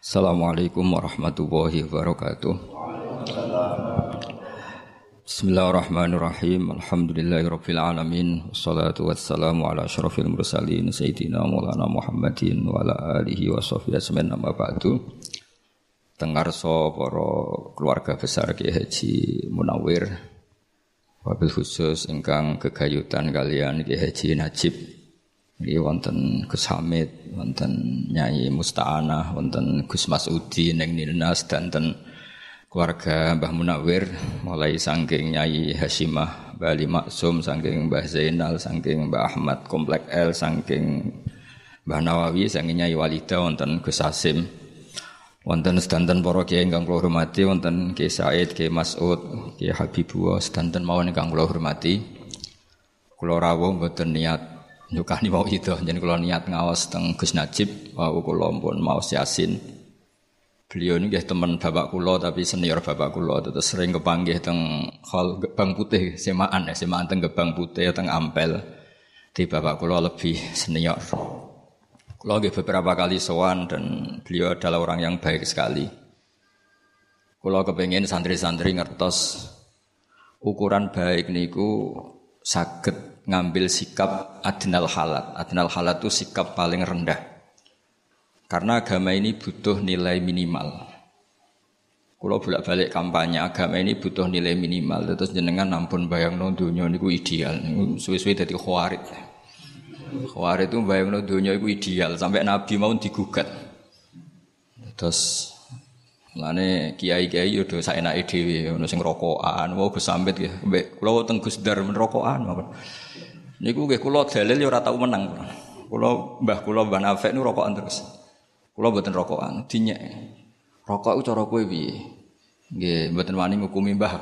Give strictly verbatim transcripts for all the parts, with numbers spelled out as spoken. Assalamualaikum warahmatullahi wabarakatuh. Bismillahirrahmanirrahim. Alhamdulillahirabbil alamin. Wassalatu wassalamu ala asyrafil mursalin sayyidina Maulana Muhammadin wa ala alihi washabbihi ajmain. Amma ba'du. Tengarso para keluarga besar Ki Haji Munawir, wabil khusus ingkang kegayutan kalian Ki Haji Najib. Nggih wonten Gus Hamid, wonten Nyai Musta'anah, wonten Gus Masudi, Neng Nilnas, dan ten keluarga Mbah Munawir, mulai saking Nyai Hasimah, Bali Maksum, saking Mbah Zainal, saking Mbah Ahmad, Komplek L, saking Mbah Nawawi, saking Nyai Walida, wonten Gus Asim, wonten sedanten para kiai ingkang kula hormati, wonten Kiai Said, Kiai Mas'ud, Kiai Habibah, sedanten mawon ingkang kula hormati. Kula rawuh mboten niat nyukani mau itu, jadi kalau niat ngawas teng Gus Najib, mau kulo pun mau siasin. Beliau ini gak teman bapak kulo, tapi senior bapak kulo, terus sering kepanggih teng hal Gebang Putih, semaan ya, semaan teng Gebang Putih, teng Ampel. Di bapak kulo lebih senior. Kulo gak beberapa kali sowan dan beliau adalah orang yang baik sekali. Kulo kepengen santri-santri ngertos ukuran baik niku saged ngambil sikap adnal halat. Adnal halat itu sikap paling rendah. Karena agama ini butuh nilai minimal. Kalau bolak-balik kampanye, agama ini butuh nilai minimal. Terus jenengan nampun bayangno donya niku ideal. Suwe-suwe dadi khawarij. Khawarij itu bayangno donya iku ideal. Sampai Nabi mau digugat. Terus lane kiai-kiai yo do saenake dhewe, ono sing rokokan, wau besambet ya. Mbek kula teng Gus Dar men rokokan mawon. Niku nggih kula dalil yo ora tau menang. Kula mbah kula Mbah Nafek niku rokokan terus. Kula mboten rokokan, dinyek. Rokok ku cara kowe piye? Nggih, mboten wani ngukumi mbah.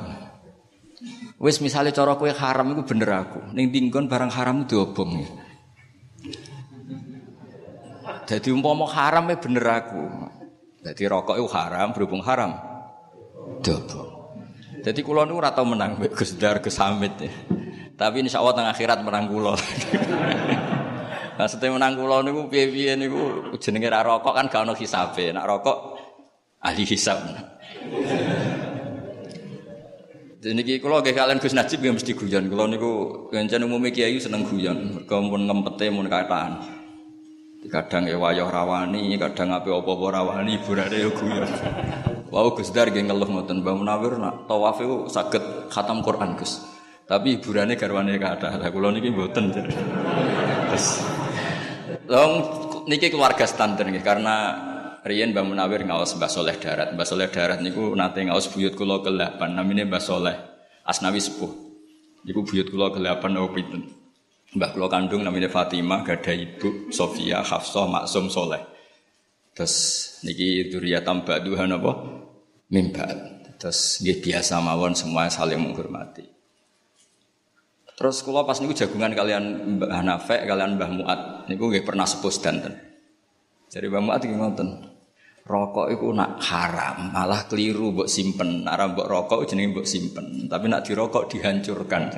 Wis misale cara kowe haram iku bener aku. Ning dinggon barang haram diobong. Dadi umpama harame bener aku. Jadi rokok itu haram, berhubung haram dobong. Jadi kula niku ora tau menang mbek Gus Dar, Gus Hamid ya. Tapi insyaallah teng akhirat menang kula. Maksudnya menang kula niku piye-piye niku jenenge ra rokok kan gak ono hisabe. Nek rokok ahli hisab. Jadi niki kula nggih kalian Gus Najib nggih mesti guyon. Kula niku kancan umume kiai seneng guyon. Mergo mun ngempete mun kataan. Kadang ewayoh rawani, kadang apa-apa rawani, burane yo guyon. Wau Gus Dar nggih ngeluh ngoten, Mbah Munawir nak tawaf iku saged khatam Quran, Gus. Tapi hiburane garwane kathah. Lah kula niki mboten. Terus long niki keluarga standar nggih karena riyen Mbah Munawir ngaos Mbah Soleh Darat. Mbah Soleh Darat niku nate ngaos buyut kula ke delapan, namine Mbah Soleh, Asnawi sepuh. Niku buyut kula ke delapan napa pinten. Mbah kula kandung namanya Fatimah, gadah ibu Sofia, Hafsah, Maksum, Soleh. Terus niki dzurriyatam ba'duha napa min ba'd. Terus nggih biasa mawon semua saling menghormati. Terus kula pas niku jagungan kalian Mbah Nafek, kalian Mbah Muad. Niku nggih pernah sepuh sedanten. Jadi Mbah Muad nggih ngoten. Rokok iku nak haram, malah keliru mbok simpen. Ora mbok rokok jenenge mbok simpen, tapi nak dirokok dihancurkan.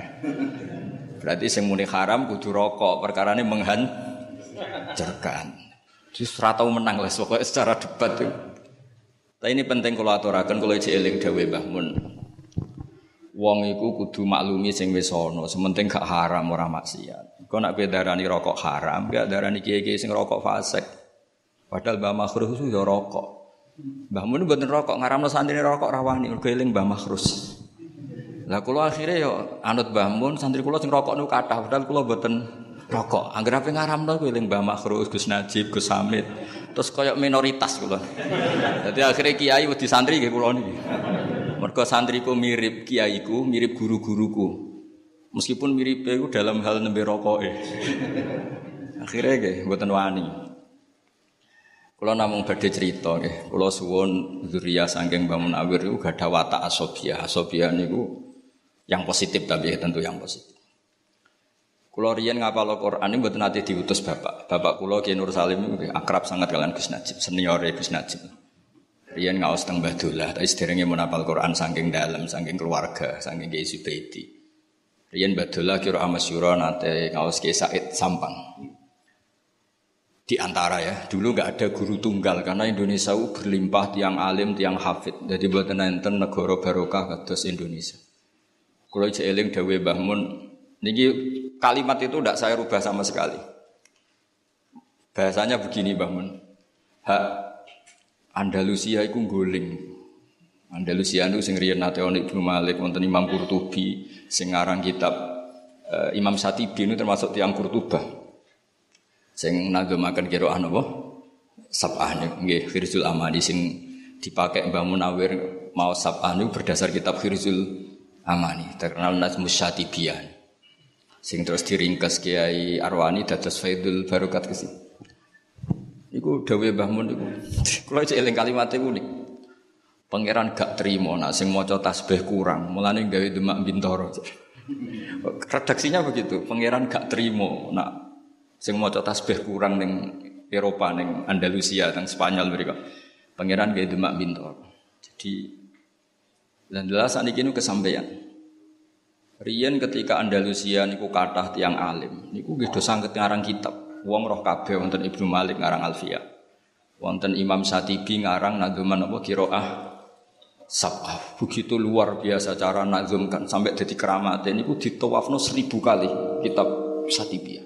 Berarti sing muni haram kudu rokok, perkarane menghancurkan. Wis ra tau menang les pokoke secara debat. Tapi ini penting kula aturaken, kula iki eling dawuh Mbah Mun. Wong iku kudu maklumi sing wis ana, sementing gak haram ora maksiat. Engko nek kowe darani rokok haram, gak darani kiye-kiye sing rokok fasik. Padahal Mbah Makhrus itu ya rokok. Mbah Mun mboten rokok, ngaramno santrine rokok ra wani, mergo eling Mbah Makhrus. Lah kula akhire yo anut Mbah Mun, santri kula sing rokok niku kathah, padahal kula mboten rokok. Angger ape ngaramno kuwi ling Mbah Makhrus, Gus Najib, Gus Hamid. Terus koyo minoritas kula. Dadi akhire kiai wedi santri nggih kula niki. Mergo santriku mirip kiaiku, mirip guru-guruku. Meskipun miripe iku dalam hal nembe rokoke. Akhire nggih mboten wani. Kula namung badhe crita nggih. Kula suwun dzuriyah saking Mbah Munawir niku gadah watak asobiyah. Asobiyah niku yang positif, tapi tentu yang positif. Kula riyen ngapal Al-Qur'an niku mboten nate diutus bapak. Bapak kula Ki Nur Salim akrab sangat kalian Gus Najib, seniore Gus Najib. Riyen ngaos teng Mbah Dolah, tapi sederenge mun apal Qur'an saking dalem, saking keluarga, saking Kiai Subaidi. Riyen Mbah Dolah kira amasyura nate ngaos Kiai Said Sampang. Di antara ya, dulu enggak ada guru tunggal karena Indonesia berlimpah tiang alim, tiang hafid. Jadi mboten enten negara barokah kados Indonesia. Kula jek eling dawuhe Mbah Mun, niki kalimat itu enggak saya rubah sama sekali. Bahasanya begini Mbah Mun. Ha Andalusia iku nggoling. Andalusia itu sing riyen nate ana Ibnu Malik, wonten Imam Qurtubi sing aran kitab e, Imam Syatibi itu termasuk tiang Qurtubah. Sing nagemaken kira napa sab'ah nggih Khirzul Amali sing dipakai Mbah Munawir mau sab'ah niku berdasar kitab Khirzul Amali terkenal Nazmu Syatibian sing terus diringkas Kiai Arwani dados Faidul Barokat kesi iku dawuhe Mbah Mun niku kula cek eling kalimate unik pangeran gak trimo nak sing maca tasbih kurang mulane gawe Demak Bintoro redaksinya begitu pangeran gak trimo nak sing maca tasbih kurang ning Eropa ning Andalusia teng Spanyol mereka. Pangeran gawe Demak Bintoro. Jadi lan jelas niki niku kesampeyan. Riyen ketika Andalusia niku kathah tiyang alim, niku nggih do sanget ngarang kitab. Wong roh kabeh wonten Ibnu Malik ngarang Alfiya. Wonten Imam Syatibi ngarang nadzuman apa qiraah sab'ah. Begitu luar biasa cara nadzumkan sampai dadi keramate niku ditawafno seribu kali kitab Syatibi.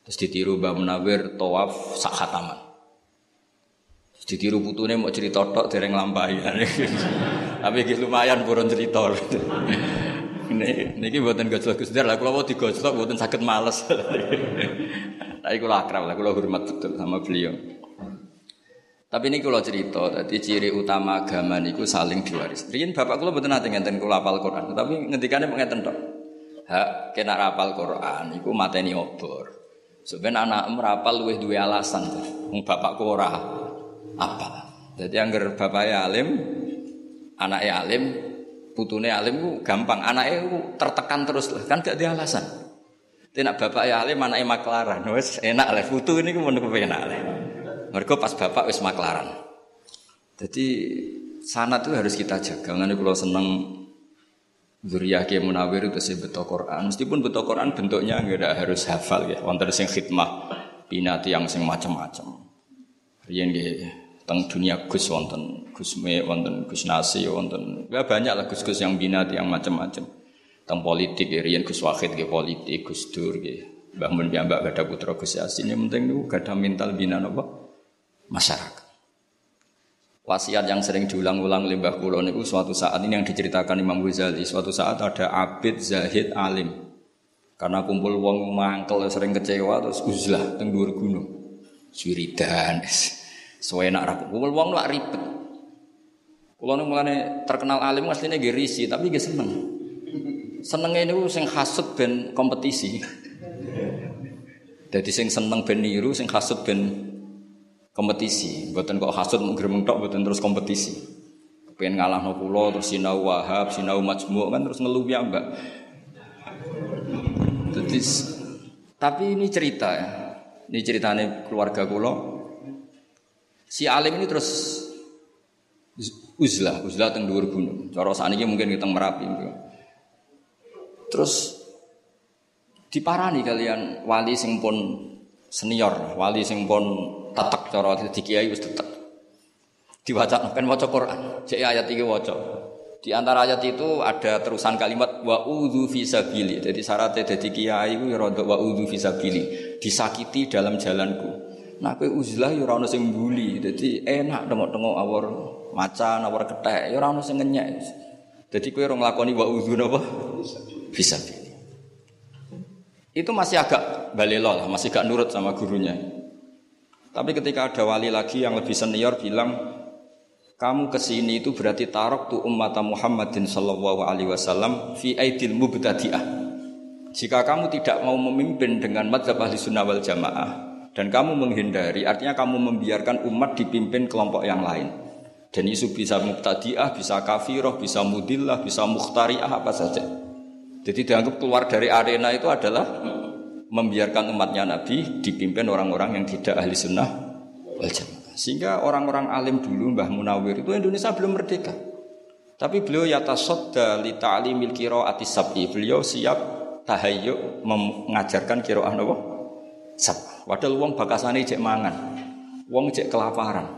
Terus ditiru Mbah Munawir tawaf sak khataman. Terus ditiru putune mau cerita tok dereng lampahi. Tapi iki lumayan purun cerita. Nek niki mboten gojlok Gus Dar lah kula digojlok mboten saged males. Tapi kula akrab lah kula hormat betul sama beliau. Tapi niki kula cerita tadi ciri utama agama niku saling diwaris. Riyen bapak kula mboten nate ngenten kula hafal Quran, tapi ngendikane mengeten tok. Ha kena hafal Quran iku mateni obor. Sebenarnya anak merapal luwih duwe alasan. Wong bapakku ora apal. Dadi angger bapake alim, anake alim, putune alim ku gampang, anake ku tertekan terus lah, kan gak ada alasan. Tapi nek bapake alim, anake maklaran, wis enak lah putu niku men enak lah. Mergo pas bapak wis maklaran. Jadi sanad itu harus kita jaga. Ngene kula seneng Zuriyah Ki Munawir itu sing beto Quran, meskipun beto Quran bentuknya enggak harus hafal ya. Wonten sing khidmah, pinati yang sing macam-macam. Riyen nggih teng dunia Gus wonten, Gus Me wonten, Gus Nasi wonten. Ya banyak lah Gus-Gus yang pinati yang macam-macam. Teng politik ya riyen Gus Wahid nggih politik, Gus Dur nggih. Mbah Mun piyambak gadah putra Gus Asim, yang penting niku gadah mental bina napa masyarakat. Wasiat yang sering diulang-ulang oleh Mbah kula niku suatu saat ini yang diceritakan Imam Ghazali, suatu saat ada abid zahid alim. Karena kumpul wong mangkel sering kecewa terus uzlah teng dhuwur gunung. Wiridan. Suwenak ra kumpul wong lak ribet. Kula niku mulane terkenal alim asline nggih risi tapi nggih seneng. Senenge niku sing hasud ben kompetisi. Dadi sing seneng ben niru, sing hasud ben kompetisi, mboten kok hasud mung gremeng tok mboten terus kompetisi. Kepengin ngalahno kula terus sinau Wahab, sinau Majmu' kan terus ngeluh ya, Mbak. Tetis. Tapi ini cerita ya. Ini ceritane keluarga kula. Si alim ini terus uzlah, uzlah teng dhuwur gunung. Cara sakniki mungkin kita Merapi. Terus diparani kalian wali sing pun senior, wali sing pun tetek cara di kiai wis tetek. Diwaca kan maca Quran. Cek ayat iki waca. Di antara ayat itu ada terusan kalimat wa'udzu fisabili. Jadi syaratnya dadi kiai ku ya rodok wa'udzu fisabili, disakiti dalam jalanku. Nah kowe uzlah ya ora ono sing mbuli. Dadi enak tengok-tengok awor macan, awor kethek, ya ora ono sing ngenyek. Dadi kowe ora nglakoni wa'udzu napa? Fisabili. Itu masih agak balelo lah, masih gak nurut sama gurunya. Tapi ketika ada wali lagi yang lebih senior bilang, kamu kesini itu berarti tarok tu ummata Muhammadin sallallahu alaihi wasallam fi aidil mubtadi'ah. Jika kamu tidak mau memimpin dengan mazhab ahli sunnah wal jamaah dan kamu menghindari, artinya kamu membiarkan umat dipimpin kelompok yang lain. Dan itu bisa mubtadi'ah, bisa kafirah, bisa mudillah, bisa mukhtari'ah, apa saja. Jadi dianggap keluar dari arena itu adalah membiarkan umatnya Nabi dipimpin orang-orang yang tidak ahli sunnah wal jamaah. Sehingga orang-orang alim dulu Mbah Munawir itu Indonesia belum merdeka. Tapi beliau yatasodda li ta'limil qiraati sab'i. Beliau siap tahayyuk mengajarkan qiraah napa? Sab'i. Padahal wong bakasane cek mangan, wong cek kelaparan.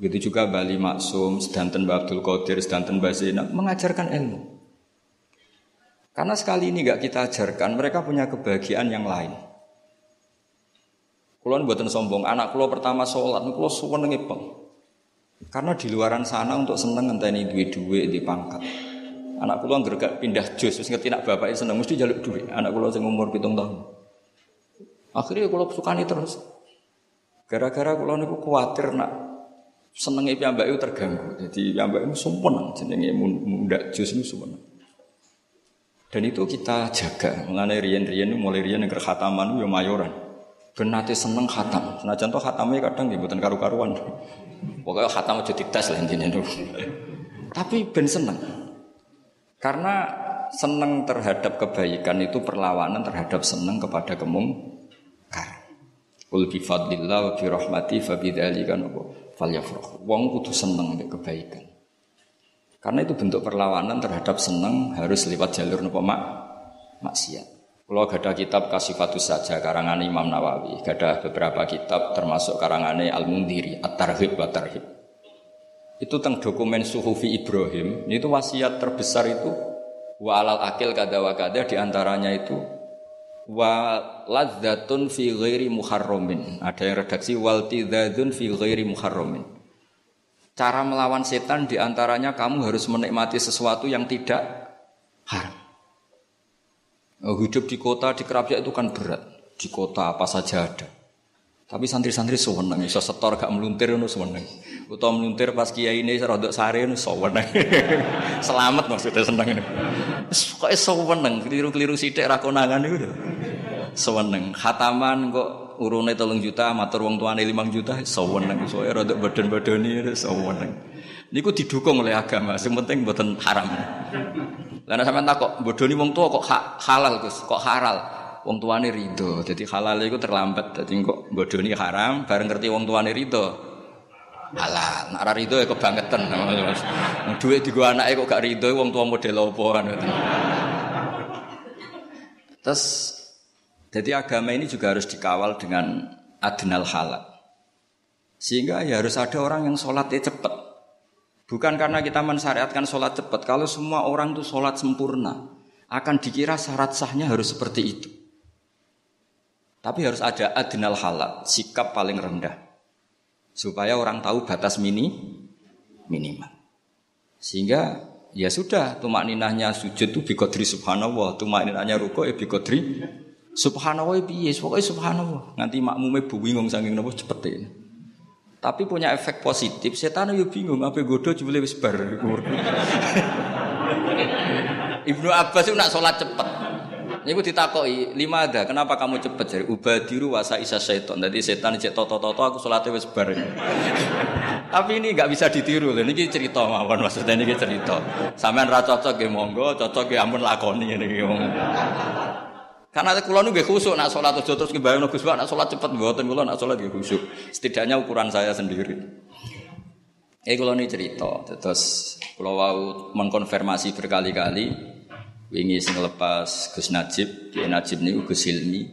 Begitu juga Bali Maksum, sedanten Mbah Abdul Qadir, sedanten Mbah Zainal mengajarkan ilmu. Karena sekali ini enggak kita ajarkan, mereka punya kebahagiaan yang lain. Kulo mboten sombong, anak kulo pertama sholat, kulo suwenenge peng. Karena di luaran sana untuk seneng ngenteni duwe-duwe di pangkat. Anak kulo nggregak pindah jos wis ngerti nak bapake seneng mesti njaluk duwe. Anak kulo sing umur pitung tahun. Akhirnya kulo sukani terus. Gara-gara kulo niku kuwatir nak senenge piyambake terganggu. Jadi piyambake sumpun jenenge mundak jos niku sumpun. Dan itu kita jaga. Mulane riyen-riyen mulai riyen nek khataman yo mayoran. Benate seneng khatam. Senajan to khatame kadang nggih mboten karu-karuan. Pokoke khatam aja dites lah intine. Tapi ben seneng. Karena senang terhadap kebaikan itu perlawanan terhadap senang kepada kemungkaran. Qul bi fadlillah wa bi rahmati fa bidzalika falyafrahu. Wong kudu senang mek kebaikan. Karena itu bentuk perlawanan terhadap senang harus lewat jalur napa mak maksiat. Kula gadah kitab Kasifatus Saja karangan Imam Nawawi, gadah beberapa kitab termasuk karangane Al-Mundhiri, At-Targhib wa Tarhib. Itu tentang dokumen Suhufi Ibrahim. Itu wasiat terbesar itu wa alal akil kada wa kada diantaranya itu wa ladzatun fi ghairi muharramin. Ada yang redaksi wal tidzatun fi ghairi muharramin. Cara melawan setan diantaranya kamu harus menikmati sesuatu yang tidak haram. Hidup di kota di kerapia itu kan berat. Di kota apa saja ada. Tapi santri-santri seneng, iso setor gak meluntir ngono seneng. Utawa meluntir pas kiyaine rodok sare ngono seneng. Selamat maksudnya seneng. Wis kok iso seneng, keliru-keliru sithik ra konangan niku. Seneng. Khataman kok urune telung juta, matur wong tuane limang juta, seneng iso rodok badan-badani seneng. Niku didukung oleh agama, sing penting mboten haram. Lah nek sampean takok bodoni wong tuwa kok halal Gus, kok haram. Wong tuane ridho, jadi halal itu terlambat. Jadi kok bodoni haram, bareng ngerti wong tuane ridho halal. Nara ridho ya kebangetan. Duit di gua anaknya kok gak ridho, wong tua model apa kan? Terus, jadi agama ini juga harus dikawal dengan adnal halal. Sehingga ya harus ada orang yang sholatnya cepat. Bukan karena kita mensyariatkan sholat cepat. Kalau semua orang tuh sholat sempurna, akan dikira syarat sahnya harus seperti itu. Tapi harus ada adnal halat, sikap paling rendah. Supaya orang tahu batas mini, minimal. Sehingga ya sudah, tumakninahnya sujud itu biqadri subhanallah, tumakninahnya ruku' biqadri subhanallah piye, pokoke subhanallah. Nanti makmume bingung saking napa cepet ini. Tapi punya efek positif, setan yo bingung ape godho jebule wis bar. Ibnu Abbas itu nak sholat cepat. Niku ditakoki, lima ada. Kenapa kamu cepat? Jadi ubadiru wasa isa setan. Jadi setan cek toto toto aku sholatnya wes bar. Tapi ini nggak bisa ditiru. Ini cerita mawon maksudnya ini cerita. Sampean ra cocok ge monggo, cocok ge ampun lakoni niki. Karena kula nu nggih khusuk nak sholat aja terus kebayang Gus Pak nak sholat cepat mboten kula nak sholat nggih khusuk. Setidaknya ukuran saya sendiri. Eh kula ni cerita. Terus kula wau mengkonfirmasi berkali-kali. Wingi sing lepas Gus Najib, Kiai Najib niku Gus Ilmi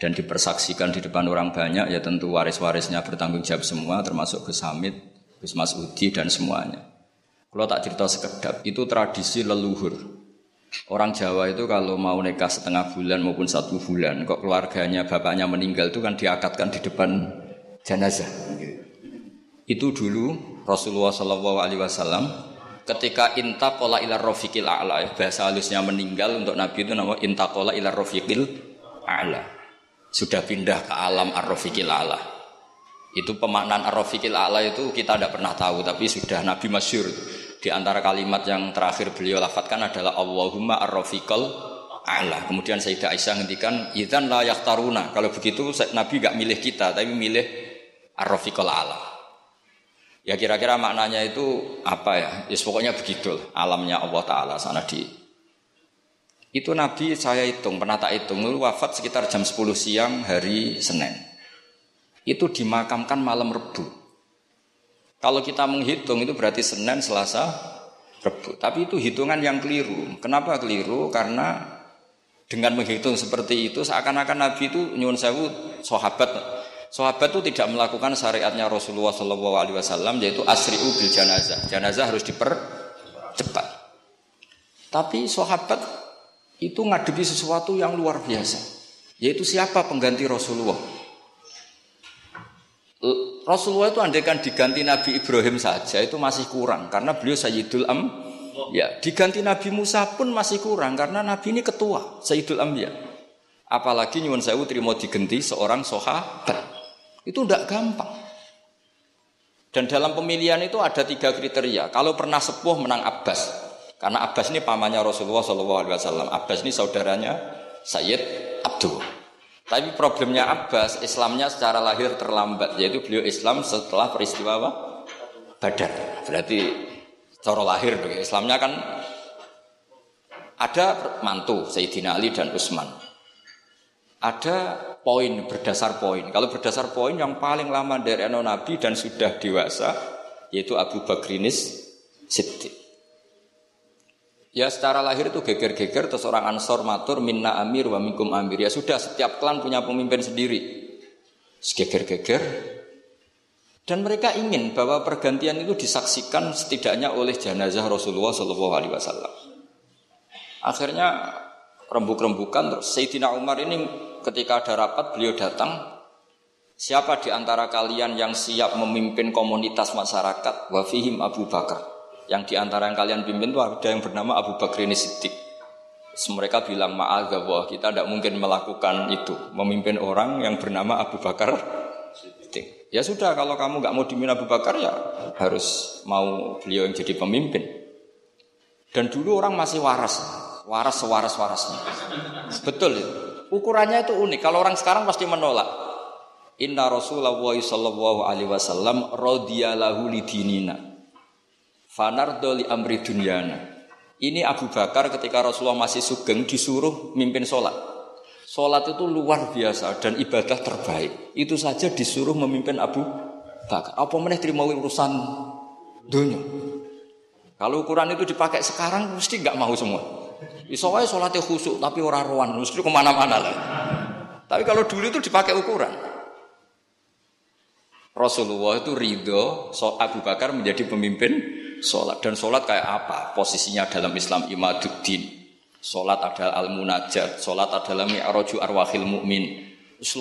dan dipersaksikan di depan orang banyak ya tentu waris-warisnya bertanggung jawab semua termasuk Gus Hamid, Gus Masudi dan semuanya. Kalau tak cerita sekedap, itu tradisi leluhur. Orang Jawa itu kalau mau nikah setengah bulan maupun satu bulan, kok keluarganya bapaknya meninggal itu kan diakadkan di depan jenazah. Itu dulu Rasulullah Shallallahu Alaihi Wasallam. Ketika intaqala ila rafiqil a'la, bahasa halusnya meninggal untuk Nabi itu nama intaqala ila rafiqil a'la. Sudah pindah ke alam ar-rafiqil a'la. Itu pemaknaan ar-rafiqil a'la itu kita tidak pernah tahu, tapi sudah Nabi masyhur. Di antara kalimat yang terakhir beliau lafadzkan adalah Allahumma ar-rafiqil a'la. Kemudian Sayyidah Aisyah ngendikan idzan la yahtaruna. Kalau begitu Nabi enggak milih kita, tapi milih ar-rafiqil a'la. Ya kira-kira maknanya itu apa ya? Ya pokoknya begitu alamnya Allah Ta'ala sana di itu Nabi saya hitung, pernah tak hitung wafat sekitar jam sepuluh siang hari Senin itu dimakamkan malam Rebu kalau kita menghitung itu berarti Senin, Selasa, Rebu tapi itu hitungan yang keliru kenapa keliru? Karena dengan menghitung seperti itu seakan-akan Nabi itu nyuwun sewu sahabat. Sahabat itu tidak melakukan syariatnya Rasulullah shallallahu alaihi wasallam, yaitu asri'u bil janazah. Janazah harus dipercepat. Tapi sahabat itu ngadepi sesuatu yang luar biasa, yaitu siapa pengganti Rasulullah. Rasulullah itu andaikan diganti Nabi Ibrahim saja itu masih kurang, karena beliau Sayyidul Anbiya. Diganti Nabi Musa pun masih kurang, karena Nabi ini ketua Sayyidul Anbiya. Apalagi nyuwun sewu trimo diganti seorang sahabat. Itu tidak gampang. Dan dalam pemilihan itu ada tiga kriteria. Kalau pernah sepuh menang Abbas, karena Abbas ini pamannya Rasulullah shallallahu alaihi wasallam. Abbas ini saudaranya Sayyid Abdul. Tapi problemnya Abbas, Islamnya secara lahir terlambat, yaitu beliau Islam setelah peristiwa apa? Badar. Berarti secara lahir Islamnya kan ada mantu Sayyidina Ali dan Utsman. Ada poin, berdasar poin. Kalau berdasar poin yang paling lama dari eno Nabi dan sudah dewasa, yaitu Abu Bakrinis Siddiq. Ya secara lahir itu geger-geger. Terus orang Ansor matur, minna amir wa minkum amir. Ya sudah, setiap klan punya pemimpin sendiri. Geger-geger. Dan mereka ingin bahwa pergantian itu disaksikan setidaknya oleh jenazah Rasulullah shallallahu alaihi wasallam. Akhirnya rembuk-rembukan. Terus Sayyidina Umar ini ketika ada rapat beliau datang, siapa di antara kalian yang siap memimpin komunitas masyarakat? Wafihim Abu Bakar. Yang di antara yang kalian pimpin itu ada yang bernama Abu Bakar ini Siddiq. Mereka bilang, ma'adzallah, kita tidak mungkin melakukan itu, memimpin orang yang bernama Abu Bakar Siddiq. Ya sudah, kalau kamu tidak mau dipimpin Abu Bakar, ya harus mau beliau yang jadi pemimpin. Dan dulu orang masih waras, waras sewaras-warasnya. Betul itu. Ukurannya itu unik. Kalau orang sekarang pasti menolak. Inna Rasulullah sallallahu alaihi wasallam radhiyallahu lidinina fanardo li amri dunyana. Ini Abu Bakar ketika Rasulullah masih sugeng disuruh mimpin sholat. Sholat itu luar biasa dan ibadah terbaik. Itu saja disuruh memimpin Abu Bakar. Apa meneh terima urusan dunia. Kalau ukuran itu dipakai sekarang mesti enggak mau semua. Isoai sholatnya khusuk tapi orang rohan justru kemana-mana lah. Tapi kalau dulu itu dipakai ukuran. Rasulullah itu ridho, so Abu Bakar menjadi pemimpin sholat. Dan sholat kayak apa? Posisinya dalam Islam imaduddin. Sholat adalah al-munajat, sholat adalah mi'raju arwahil mu'min.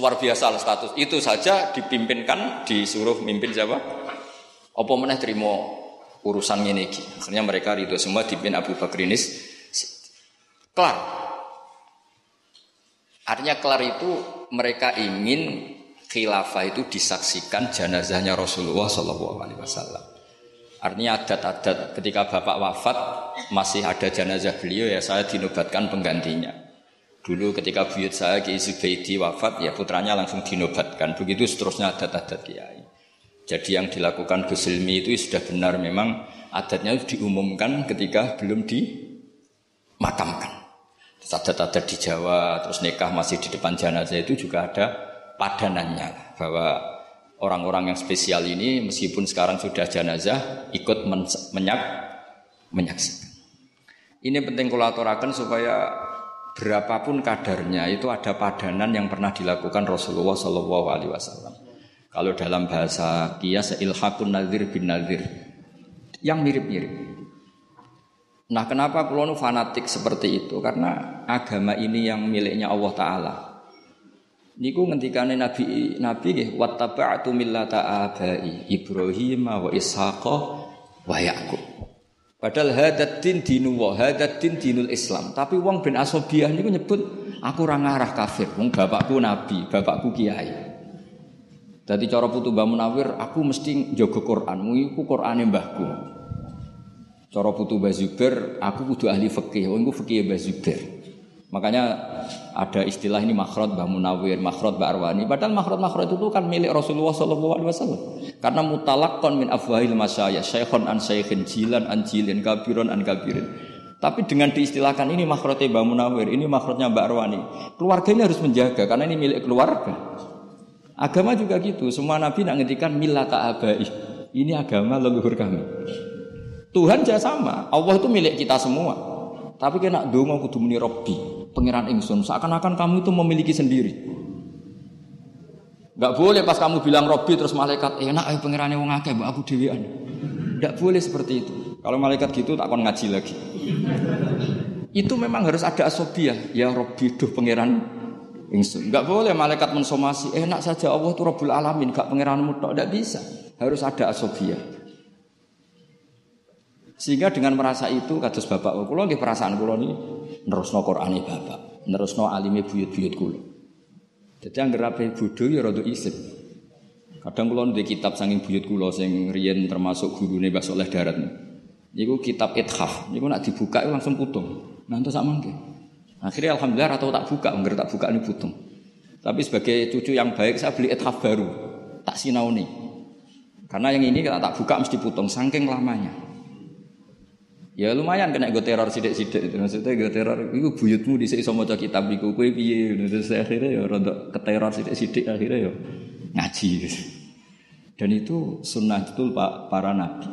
Luar biasa status. Itu saja dipimpinkan, disuruh mimpin siapa? Apa meneh terima urusan ini? Akhirnya mereka ridho semua dipimpin Abu Bakrinis. Kelar. Artinya kelar itu mereka ingin khilafah itu disaksikan jenazahnya Rasulullah shallallahu alaihi wasallam. Artinya adat-adat ketika bapak wafat masih ada jenazah beliau, ya saya dinobatkan penggantinya. Dulu ketika buyut saya Kiai Subaidi wafat, ya putranya langsung dinobatkan. Begitu seterusnya adat-adat kiai. Jadi yang dilakukan Gus Ilmi itu sudah benar, memang adatnya diumumkan ketika belum dimakamkan. Adat-adat di Jawa, terus nikah masih di depan jenazah itu juga ada padanannya. Bahwa orang-orang yang spesial ini meskipun sekarang sudah jenazah, ikut menyak, menyaksikan. Ini penting kula aturaken supaya berapapun kadarnya itu ada padanan yang pernah dilakukan Rasulullah shallallahu alaihi wasallam. Kalau dalam bahasa kias, ilhaqun nadhir bin nadhir, yang mirip-mirip. Nah kenapa kulo nu fanatik seperti itu? Karena agama ini yang miliknya Allah Ta'ala. Niku ngendikane Nabi Nabi nggih, wattaba'tu millata abai Ibrahim wa Ishaq wa Yaqub. Padahal hadzal din dinu wa hadzal din dinul Islam. Tapi wong bin Asobiyah niku nyebut aku ora ngarah kafir. Wong bapakku nabi, bapakku kiai. Dadi cara putu Mbah Munawir, aku mesti njaga Qur'anmu iku Qur'ane mbahku. Cara putu Mbah Zubair, aku kudu ahli fikih. Oh, aku fikih Mbah Zubair. Makanya ada istilah ini makhraj Mbah Munawir, makhraj Mbah Arwani. Padahal makhraj-makhraj itu kan milik Rasulullah shallallahu alaihi wasallam. Karena mutalakon min afwahil masyayikh, syaikhon an syaikhin, jilan an jilin, kabiron an kabirin. Tapi dengan diistilahkan ini makhrajnya Mbah Munawir, ini makhrajnya Mbah Arwani. Keluarganya harus menjaga karena ini milik keluarga. Agama juga gitu. Semua nabi nak ngendikan millata abai. Ini agama leluhur kami. Tuhan juga sama, Allah itu milik kita semua. Tapi kena donga kudu muni Rabbi, pangeran ingsun, seakan-akan kamu itu memiliki sendiri. Enggak boleh pas kamu bilang Robbi terus malaikat enak eh pangerane wong akeh mbok aku dhewean. Enggak boleh seperti itu. Kalau malaikat gitu tak kon ngaji lagi. Itu memang harus ada asobiah ya Robbi duh pangeran ingsun. Enggak boleh malaikat mensomasi enak saja Allah tuh Rabbul Alamin enggak pangeranmu tok enggak bisa. Harus ada asobiah. Sehingga dengan merasa itu kados bapak kula nggih perasaan kula niki nerusno Qur'ane bapak, nerusno alime buyut-buyut kula. Dadi anggere ape bodho ya rada isip. Kadang kula ndek kitab saking buyut kula sing riyen termasuk gurune Mbah Soleh Darat niku kitab Ithaf, niku nek dibuka langsung putung. Nah entuk sak mangke. Akhirnya alhamdulillah atau tak buka, anggere tak buka ini putung. Tapi sebagai cucu yang baik saya beli Ithaf baru, tak sinauni. Karena yang ini kalau tak buka mesti putung saking lamanya. Ya lumayan kena go teror sithik-sithik maksudnya go teror iku buyutmu dhisik iso maca kitab iku kowe piye terus akhire ya rodok keteror sithik-sithik akhire ya ngaji. Dan itu sunnah betul Pak para nabi.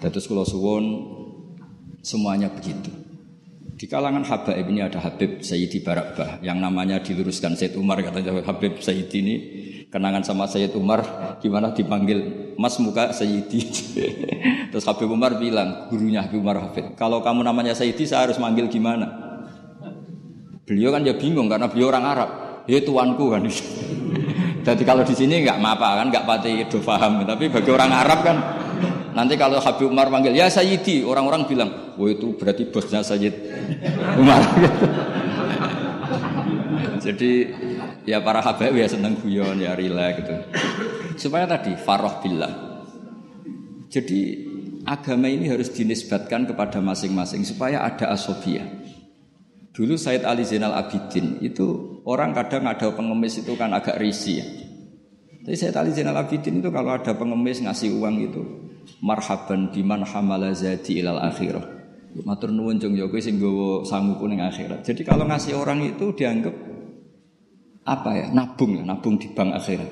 Dados kula suwun semuanya begitu. Di kalangan habaib ini ada Habib Sayyidi Barakbah yang namanya diluruskan Sayyid Umar katanya Habib Sayyidi ini kenangan sama Sayyid Umar gimana dipanggil Mas muka Sayyidi. Terus Habib Umar bilang, gurunya Habib Umar Hafid, kalau kamu namanya Sayyidi saya harus manggil gimana? Beliau kan ya bingung karena beliau orang Arab. Ya tuanku kan. Jadi kalau di sini enggak apa-apa kan, enggak pati do paham. Tapi bagi orang Arab kan nanti kalau Habib Umar manggil, ya Sayyidi, orang-orang bilang, "Wah, itu berarti bosnya Sayyid Umar." Jadi ya para habaib ya seneng guyon ya rileks gitu. Supaya tadi farah billah. Jadi agama ini harus dinisbatkan kepada masing-masing supaya ada asobiyah. Dulu Sayyid Ali Zainal Abidin itu orang kadang ada pengemis itu kan agak risih ya. Tapi Sayyid Ali Zainal Abidin itu kalau ada pengemis ngasih uang itu marhaban biman hamala zadi ilal akhirah. Matur nuwun jong yo kowe sing nggawa sanguku ning akhirat. Jadi kalau ngasih orang itu dianggap apa ya? Nabung, nabung di bank akhirat.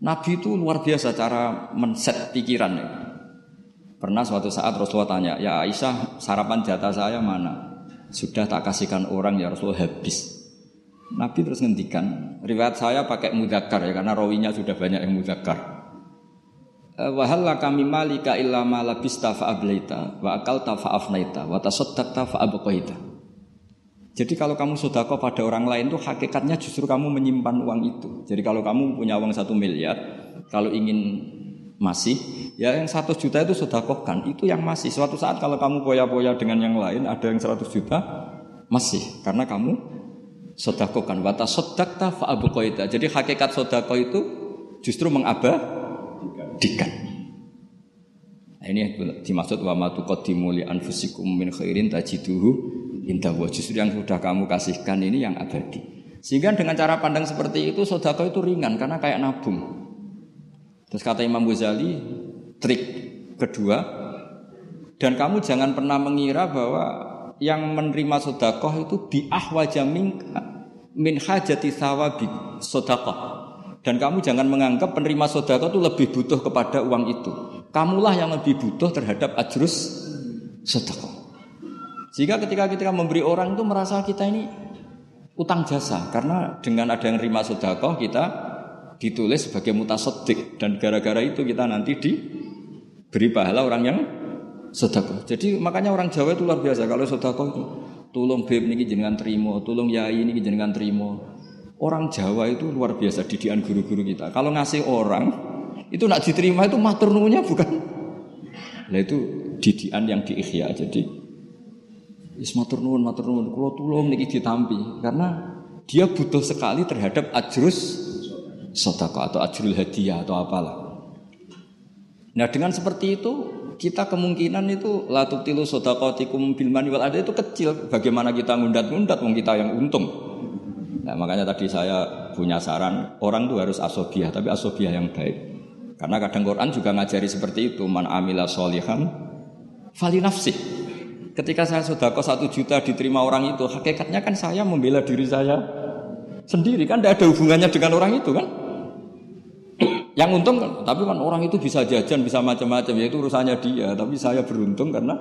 Nabi itu luar biasa cara men-set pikiran. Pernah suatu saat Rasulullah tanya, "Ya Aisyah, sarapan jatah saya mana?" "Sudah tak kasihkan orang ya Rasulullah, habis." Nabi terus ngendikan, riwayat saya pakai mudzakkar ya karena rawinya sudah banyak yang mudzakkar. "Wa hal laka min malika illa ma labista fa ablaita wa akalta fa afnaita wa tasaddaqta fa abqaita." Jadi kalau kamu sedekah pada orang lain itu hakikatnya justru kamu menyimpan uang itu. Jadi kalau kamu punya uang satu miliar, kalau ingin masih, ya yang seratus juta itu sedekahkan. Itu yang masih. Suatu saat kalau kamu poya-poya dengan yang lain, ada yang seratus juta masih karena kamu sedekahkan. Wa tasaddaqta fa abqaita. Jadi hakikat sedekah itu justru mengabadikan. Nah, ini dimaksud wa ma tuqaddimu li anfusikum min khairin tajiduhu indah wah, justru yang sudah kamu kasihkan ini yang abadi. Sehingga dengan cara pandang seperti itu sedekah itu ringan karena kayak nabung. Terus kata Imam Ghazali, trik kedua, dan kamu jangan pernah mengira bahwa yang menerima sedekah itu biahwaja min hajati thawabi sedekah. Dan kamu jangan menganggap penerima sedekah itu lebih butuh kepada uang itu. Kamulah yang lebih butuh terhadap ajrus sedekah. Jika ketika kita memberi orang itu merasa kita ini utang jasa karena dengan ada yang rima sedekah kita ditulis sebagai mutasaddiq dan gara-gara itu kita nanti diberi pahala orang yang sedekah. Jadi makanya orang Jawa itu luar biasa kalau sedekah itu tulung beb niki jenengan trimo, tulung yai niki jenengan trimo. Orang Jawa itu luar biasa didikan guru-guru kita. Kalau ngasih orang itu nak diterima itu matur nuwunnya bukan. Lah itu didikan yang diikhya. Jadi is matur nuwun matur nuwun kula tulung niki ditampi karena dia butuh sekali terhadap ajrus sedekah atau ajrul hadiah atau apalah. Nah dengan seperti itu kita kemungkinan itu la tutilu sadaqatikum bil mani wal ada itu kecil bagaimana kita ngundat-ngundat wong kita yang untung. Nah makanya tadi saya punya saran orang tuh harus asobiah tapi asobiah yang baik. Karena kadang Quran juga ngajari seperti itu man amila sholihan fali nafsi. Ketika saya sedekah satu juta diterima orang itu, hakikatnya kan saya membela diri saya sendiri kan, tidak ada hubungannya dengan orang itu kan. Yang untung kan, tapi kan orang itu bisa jajan, bisa macam-macam, ya itu urusannya dia. Tapi saya beruntung karena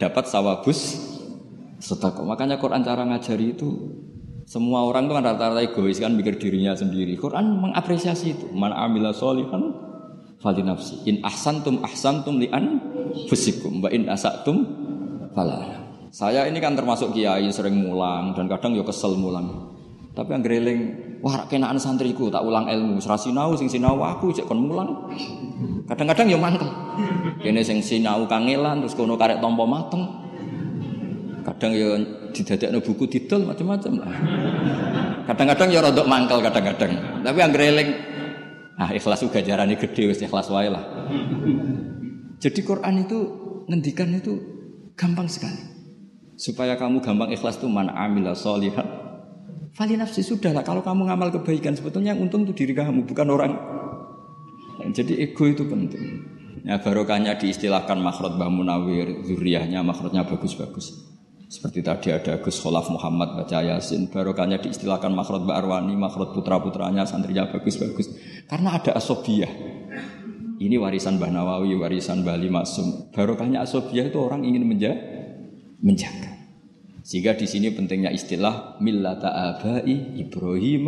dapat sawabus sedekah. Makanya Quran cara ngajari itu Semua orang itu kan rata-rata egois kan, mikir dirinya sendiri. Quran mengapresiasi itu. Man amila sholihan falinafsi. In ahsantum ahsantum li'an fusikum. Wa in asatum falah. Saya ini kan termasuk kiai sering mulang dan kadang yo kesel mulang. Tapi yang greling, wah kenaan santriku tak ulang ilmu. Serasinau sing sinau aku cek kon mulang. Kadang-kadang yo mantel. Kene sing sinau kangelan terus kono karek tompo mateng. Kadang yo didadakno buku didol macam-macam lah. Kadang-kadang ya rodok mangkel kadang-kadang. Tapi yang greling, ah ikhlas uga jarane gede wis ikhlas wae lah. Jadi Quran itu ngendikan itu gampang sekali. Supaya kamu gampang ikhlas itu man amila sholihan fali nafsi, sudahlah kalau kamu ngamal kebaikan sebetulnya yang untung itu diri kamu bukan orang. Jadi ego itu penting. Ya barokahnya diistilahkan makhraj Mbah Munawir, zuriyahnya makhrajnya bagus-bagus. Seperti tadi ada Gus Kholaf Muhammad baca Yasin, barokahnya diistilahkan makhraj Mbak Arwani, makhraj putra-putranya, santrinya bagus-bagus. Karena ada asobiyah. Ini warisan Mbah Nawawi, warisan Bali Maksum. Barokahnya asobiyah itu orang ingin menja- menjaga. Sehingga di sini pentingnya istilah millata abai Ibrahim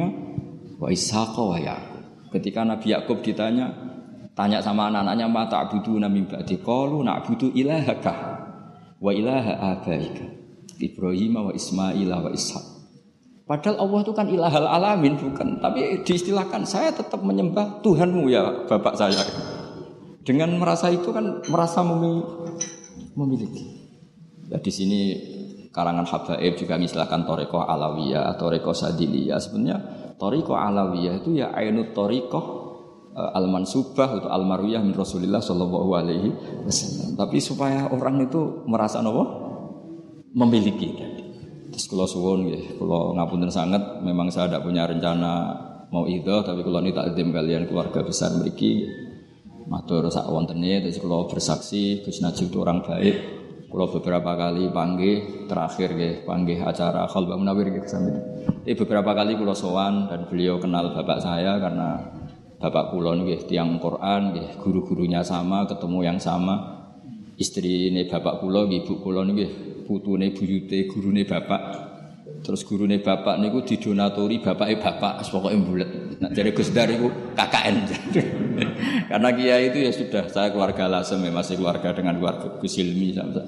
wa Ishaq wa Yaqub. Ketika Nabi Yakub ditanya, tanya sama anak-anaknya, "Ma ta'buduna min ba'di?" Qalu na'budu ilahaka wa ilaha abaika. Ibrahim wa Ismail wa Ishaq. Padahal Allah itu kan ilahal alamin bukan, tapi diistilahkan saya tetap menyembah Tuhanmu ya bapak saya. Dengan merasa itu kan merasa memiliki. Ya, di sini karangan Habaib juga mengistilahkan Torikoh Alawiyah, Torikoh Sadiliyah. Sebenarnya Torikoh Alawiyah itu ya ainut Torikoh Al-Mansubah atau Al-Marwiyah min Rasulillah sallallahu alaihi wasallam. Tapi supaya orang itu merasa apa? Memiliki. Terus kula suwun nggih, kula ngapunten sanget, memang saya tidak punya rencana mau idzah tapi kula niki takdim kalian keluarga besar mriki. Matur sak wontene terus kula bersaksi Gus Najib itu orang baik. Kula beberapa kali panggih, terakhir nggih panggih acara Mbah Munawir nggih sampeyan. Eh beberapa kali kula sowan dan beliau kenal bapak saya karena bapak kula nggih tiyang Quran nggih, guru-gurunya sama, ketemu yang sama. Istrine bapak kula, ibu kula nggih putune buyute gurune bapak. Terus gurune bapak niku didonatori bapake bapak, pokoke mbulet. Nek jare Gus Dar iku K K N. Karena kiai itu ya sudah saya keluarga Lasem ya, masih keluarga dengan keluarga Gus Ilmi sama-sama.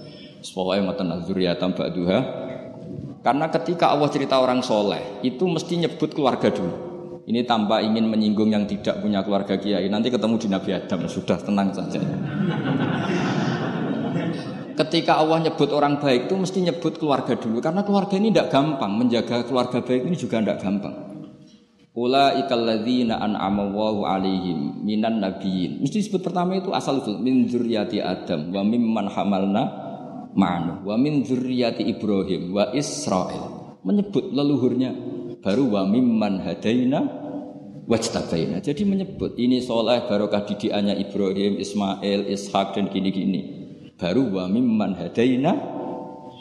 Pokoke mboten azuriyatam ba'duha. Karena ketika Allah cerita orang soleh, itu mesti nyebut keluarga dulu. Ini tanpa ingin menyinggung yang tidak punya keluarga kiai. Nanti ketemu di Nabi Adam, sudah tenang saja. Ketika Allah nyebut orang baik itu mesti nyebut keluarga dulu. Karena keluarga ini tidak gampang. Menjaga keluarga baik ini juga tidak gampang. Ula'ikal ladzina an'amallahu alaihim minan nabiyyin. Mesti disebut pertama itu asal usul. Min dzurriyati Adam wa mimman hamalna ma'anu wa min dzurriyati Ibrahim wa Israil. Menyebut leluhurnya. Baru wa mimman hadaina wajtabaina. Jadi menyebut ini soleh barokah didikannya Ibrahim, Ismail, Ishak dan gini-gini. Baru wa mimman hadaina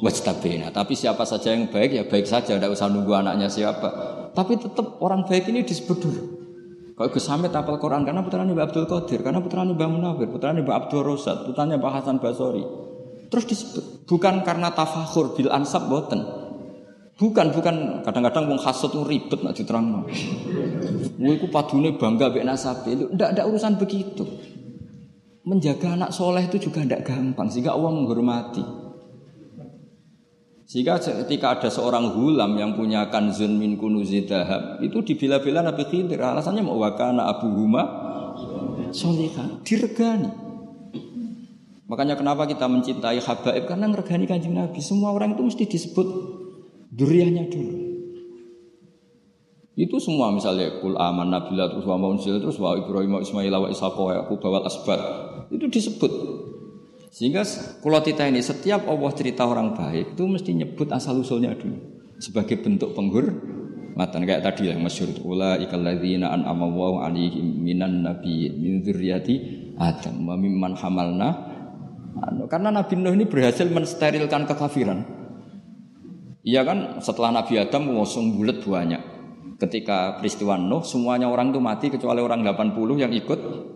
wajtabaina. Tapi siapa saja yang baik ya baik saja, tidak usah nunggu anaknya siapa. Tapi tetap orang baik ini disebut dulu. Kalau Gus Hamid hafal Quran karena putrane Mbah Abdul Qadir, karena putrane Mbah Munawir, putrane Mbah Abdul Rosad, putrane Mbah Hasan Basori. Terus disebut bukan karena tafakhur bil ansab boten. Bukan bukan kadang-kadang wong hasud ku ribet nek diterangno. Kuwi ku padune bangga mbek nasabe. Ndak ndak urusan begitu. Menjaga anak soleh itu juga tidak gampang, sehingga Allah menghormati. Sehingga ketika ada seorang hulam yang punya kanzun min kunuzi dahab, itu dibela-bela Nabi Khidir. Alasannya mau wakana abu huma solehah, diregani. Makanya kenapa kita mencintai habaib, karena ngeregani kanjeng Nabi. Semua orang itu mesti disebut duriannya dulu. Itu semua misalnya kul aman nabilah terus wa maunzil terus wa Ibrahim wa Ismail wa Ishaq wa Yaqub wa asbat. Itu disebut. Sehingga kula titeni setiap Allah cerita orang baik itu mesti nyebut asal-usulnya dulu sebagai bentuk penghormatan kayak tadi yang masyhur ulaikal ladzina an'ama Allahu 'alaihim minan nabiyyin min dzurriyyati Adam wa mimman hamalna. Karena Nabi Nuh ini berhasil mensterilkan kekafiran. Iya kan setelah Nabi Adam langsung bulet banyak. Ketika peristiwa Nuh semuanya orang itu mati kecuali orang delapan puluh yang ikut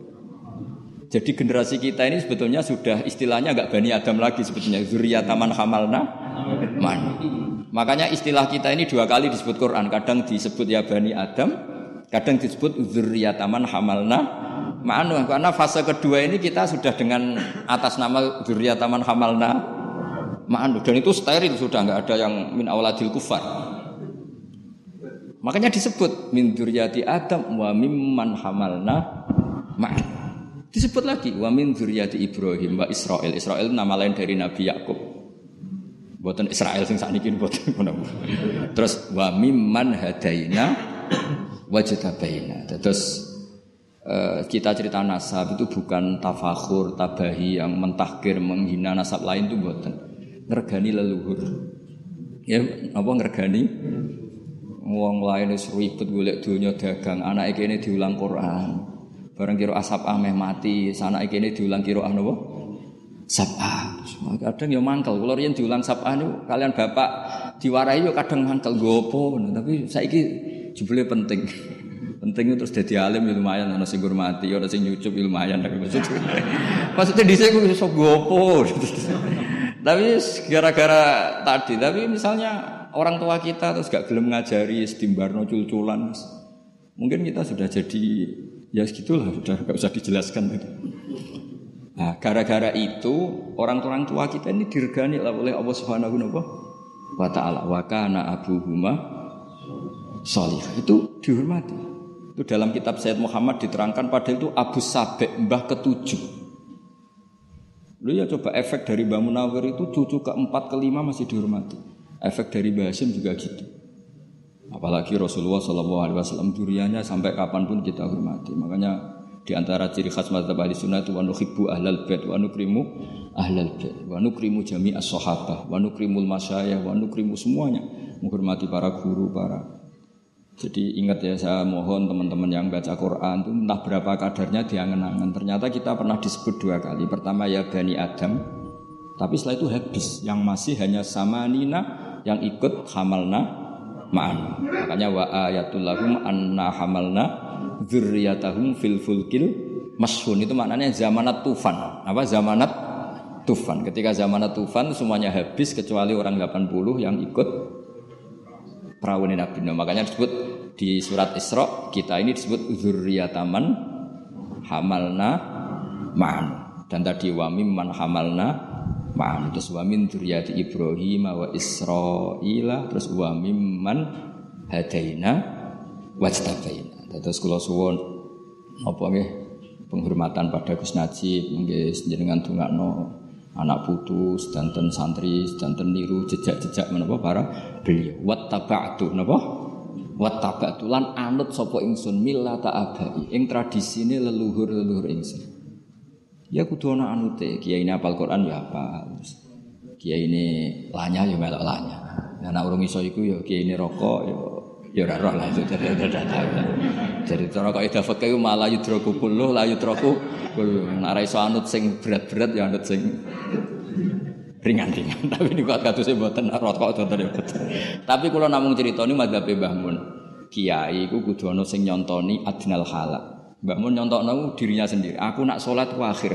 Jadi generasi kita ini sebetulnya sudah istilahnya enggak Bani Adam lagi sebetulnya, zuriyataman hamalna man. Makanya istilah kita ini dua kali disebut Quran, kadang disebut ya Bani Adam, kadang disebut zuriyataman hamalna man. Karena fase kedua ini kita sudah dengan atas nama zuriyataman hamalna man. Dan itu steril sudah, enggak ada yang min auladil kufar. Makanya disebut min dzurriyyati Adam wa mimman hamalna ma'an. Disebut lagi wa min dzurriyyati Ibrahim wa Israil. Israil nama lain dari Nabi Yakub. Mboten Israil sing sakniki mboten menawa. Terus wa mimman hadaina wa jatabaina. Terus kita cerita nasab itu bukan tafakhur, tabahi yang mentahkir, menghina nasab lain itu mboten. Ngergani leluhur. Ya apa ngergani? Wong lain wis ribet golek donya dagang, anake kene diulang Quran. Bareng kira asap ah meh mati, sanake kene diulang kira ah napa? Sabah. Kadang ya mangkel, kula riyen diulang sabah niku kalian bapak diwarahi ya kadang mangkel nggo apa, tapi saiki jebule penting. Penting terus dadi alim ya lumayan, ana sing ngurmati, ana sing nyucup ya lumayan. Maksudnya dhisik ku iso nggo apa. Tapi gara-gara tadi, tapi misalnya orang tua kita terus gak gelem ngajari sedimbarno cul-culan. Mungkin kita sudah jadi ya segitulah, sudah gak usah dijelaskan. Nah, gara-gara itu orang-orang tua kita ini dirgani oleh Allah Subhanahu wa taala. Wa kana abuhuma sholih. Itu dihormati. Itu dalam kitab Sayyid Muhammad diterangkan padahal itu Abu Sabek mbah ketujuh. Lu ya coba efek dari Mbah Munawir itu cucu keempat kelima masih dihormati. Efek dari Mbah Hasim juga gitu. Apalagi Rasulullah shallallahu alaihi wasallam duriannya sampai kapanpun kita hormati. Makanya di antara ciri khas mazhab ahli sunnah itu wa nuhibbu ahlal bait wa nukrimu ahlal bait wa nukrimu jami'as sahabah wa nukrimul masyayikh wa nukrimu semuanya, menghormati para guru, para. Jadi ingat ya, saya mohon teman-teman yang baca Quran itu entah berapa kadarnya diangen-angen. Ternyata kita pernah disebut dua kali. Pertama ya Bani Adam, tapi setelah itu habis. Yang masih hanya samanina yang ikut hamalna ma'an. Makanya wa ayatul lahum anna hamalna dzurriyyatahum fil fulkil mashhun. Itu maknanya zamanat tufan. Apa zamanat tufan? Ketika zamanat tufan semuanya habis kecuali orang delapan puluh yang ikut perahu Nabi Nuh. Makanya disebut di surat Isra kita ini disebut dzurriyyataman hamalna ma'an. Dan tadi wa mimman hamalna ma'am, terus wa min dzurriyyati Ibrahim wa Israila, terus wa mimman hadaina wajtabaina. Terus kula suwun apa nggih penghormatan pada Gus Najib nggih njenengan dongakno anak putu sedanten santri sedanten niru jejak-jejak menapa para beliau wattaba'tu napa wattaba'tu lan anut sapa ingsun millata abai ing tradisine leluhur-leluhur ingsun. Ya kudu ana anute, kiai ini hafal Quran ya apa. Kiai ini lanya ya melok lanya. Nah nek urung iso iku ya kiai ini rokok ya ya ora roh lah itu dadak-dadak. Jadi cara kok idafat ku malah yudroku kullu la yudroku kullu. Nek ora iso anut sing berat-berat ya anut sing ringan-ringan. Tapi niku kaduse mboten rokok donten. Tapi kula namung critani mazhabe Mbah Mun. Kiai iku kudu ana sing nyontoni adnal halak. Mbah Mun nyontokno dirinya sendiri. Aku nak sholat ku akhir.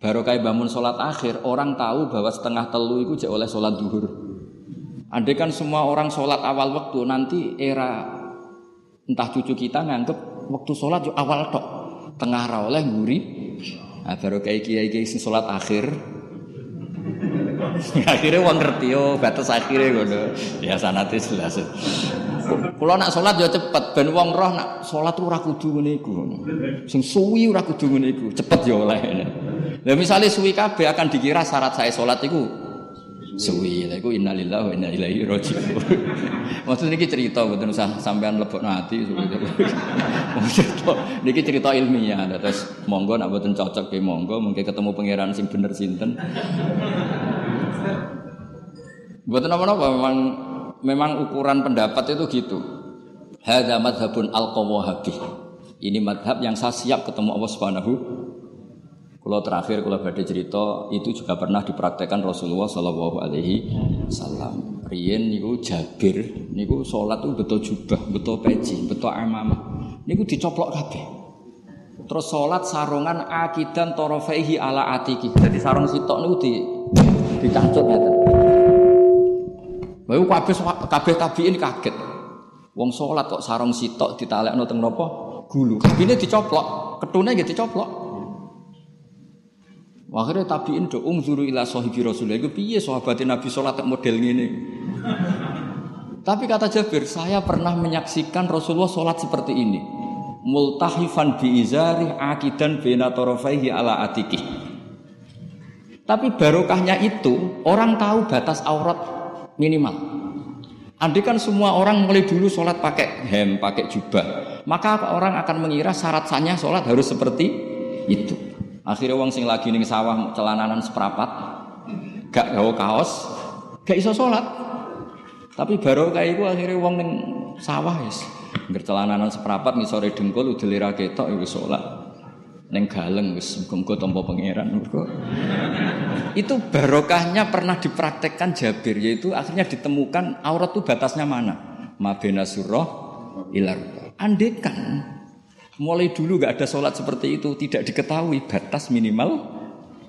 Baru kayak Mbah Mun sholat akhir, orang tahu bahwa setengah telu itu oleh sholat duhur. Andai kan semua orang sholat awal waktu, nanti era entah cucu kita nganggep waktu sholat itu awal tok, tengah rawleh nguri. Nah, baru kayak kiai-kiai sing sholat akhir. Akhirnya wong ngerti yo batas akhire ngono. Ya sanate jelas. Kalau nak sholat ya cepat, ben wong roh nak sholat ora kudu ngene iku. Sing suwi ora kudu ngene iku, cepet ya oleh. Lah misale suwi kabeh akan dikira syarat saya sholat iku suwi. Lah iku innalillahi wa inna ilaihi raji'un. Maksud niki cerita mboten usah sampean lebokno ati. Niki cerita ilmiah. Terus monggo nak mboten cocok ge monggo, mengke ketemu pangeran sing bener sinten. Mboten apa-apa memang Memang ukuran pendapat itu gitu. Hadza madhabun al-qawahabi. Ini madhab yang saya siap ketemu Allah Subhanahu. Kalau terakhir kalau badai cerita itu juga pernah dipraktekkan Rasulullah Sallallahu Alaihi Wasallam. Rien niku Jabir niku sholat tuh betul jubah, betul peci, betul amamah. Niku dicoplok kabeh. Terus sholat sarongan akidan torofaihi ala atiki. Jadi sarung sitok niku di dicangcut ngeten. Lha iku kabeh kabeh tabiin kaget. Wong sholat kok sarung sitok ditalekno teng napa? Gulu. Kabine dicoplok, ketune nggih dicoplok. Akhirnya tabiin do umzuru ila sahibi Rasulullah. Iku piye sahabate Nabi sholat tak model ngene. Tapi kata Jabir, saya pernah menyaksikan Rasulullah sholat seperti ini. Multahifan bi'izarih akidan bina torofaihi ala atiki. Tapi barokahnya itu, orang tahu batas aurat minimal. Andai kan semua orang mulai dulu sholat pakai hem, pakai jubah, maka orang akan mengira syarat sahnya sholat harus seperti itu. Akhirnya wong sing lagi ning sawah celananan seprapat, gak gawe kaos, gak iso sholat. Tapi barokah itu akhirnya wong ning sawah is ngercelananan seprapat ngisore dengkul udelira ketok iku salat ning galeng wis muga-muga tampa pangeran. Itu barokahnya pernah dipraktekkan Jabir, yaitu akhirnya ditemukan aurat itu batasnya mana? Mabena surah ilar. Andekan mulai dulu enggak ada salat seperti itu, tidak diketahui batas minimal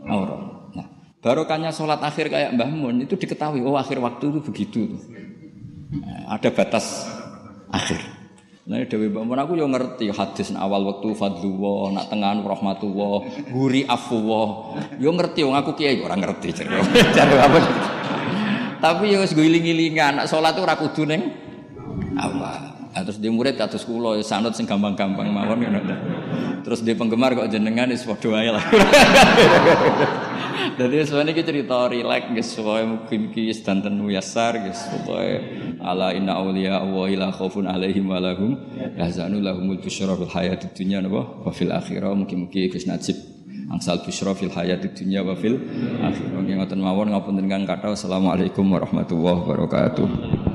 aurat. Nah, barokahnya salat akhir kayak Mbah Mun itu diketahui, oh akhir waktu itu begitu tuh. Nah, ada batas akhir. Nah, Dewi Bamun aku yo ngerti hadis awal waktu fadluwa, nak tengahan rahmatullah, guri afuwa. Yo ngerti wong aku kiai ora ngerti jare. Tapi yo wis giling-gilingan, nak salat ora kudu ning awal. Terus di murid atus kula yo sanut sing gampang-gampang mawon ngono. Terus di penggemar kok jenengan wis padha wae lah. Dadi sebenarnya iki cerita rileks guys, wae mukimki istanten yasar guys. Ala inna auliya wa la khaufun alaihim wa lahum yahzanun lahumul busyra fil hayatid dunya wa fil akhirah. Mukimki Gus Najib angsal busyra fil hayatid dunya wa fil akhirah. Ngoten mawon ngapunten kang kathah. Assalamualaikum warahmatullahi wabarakatuh.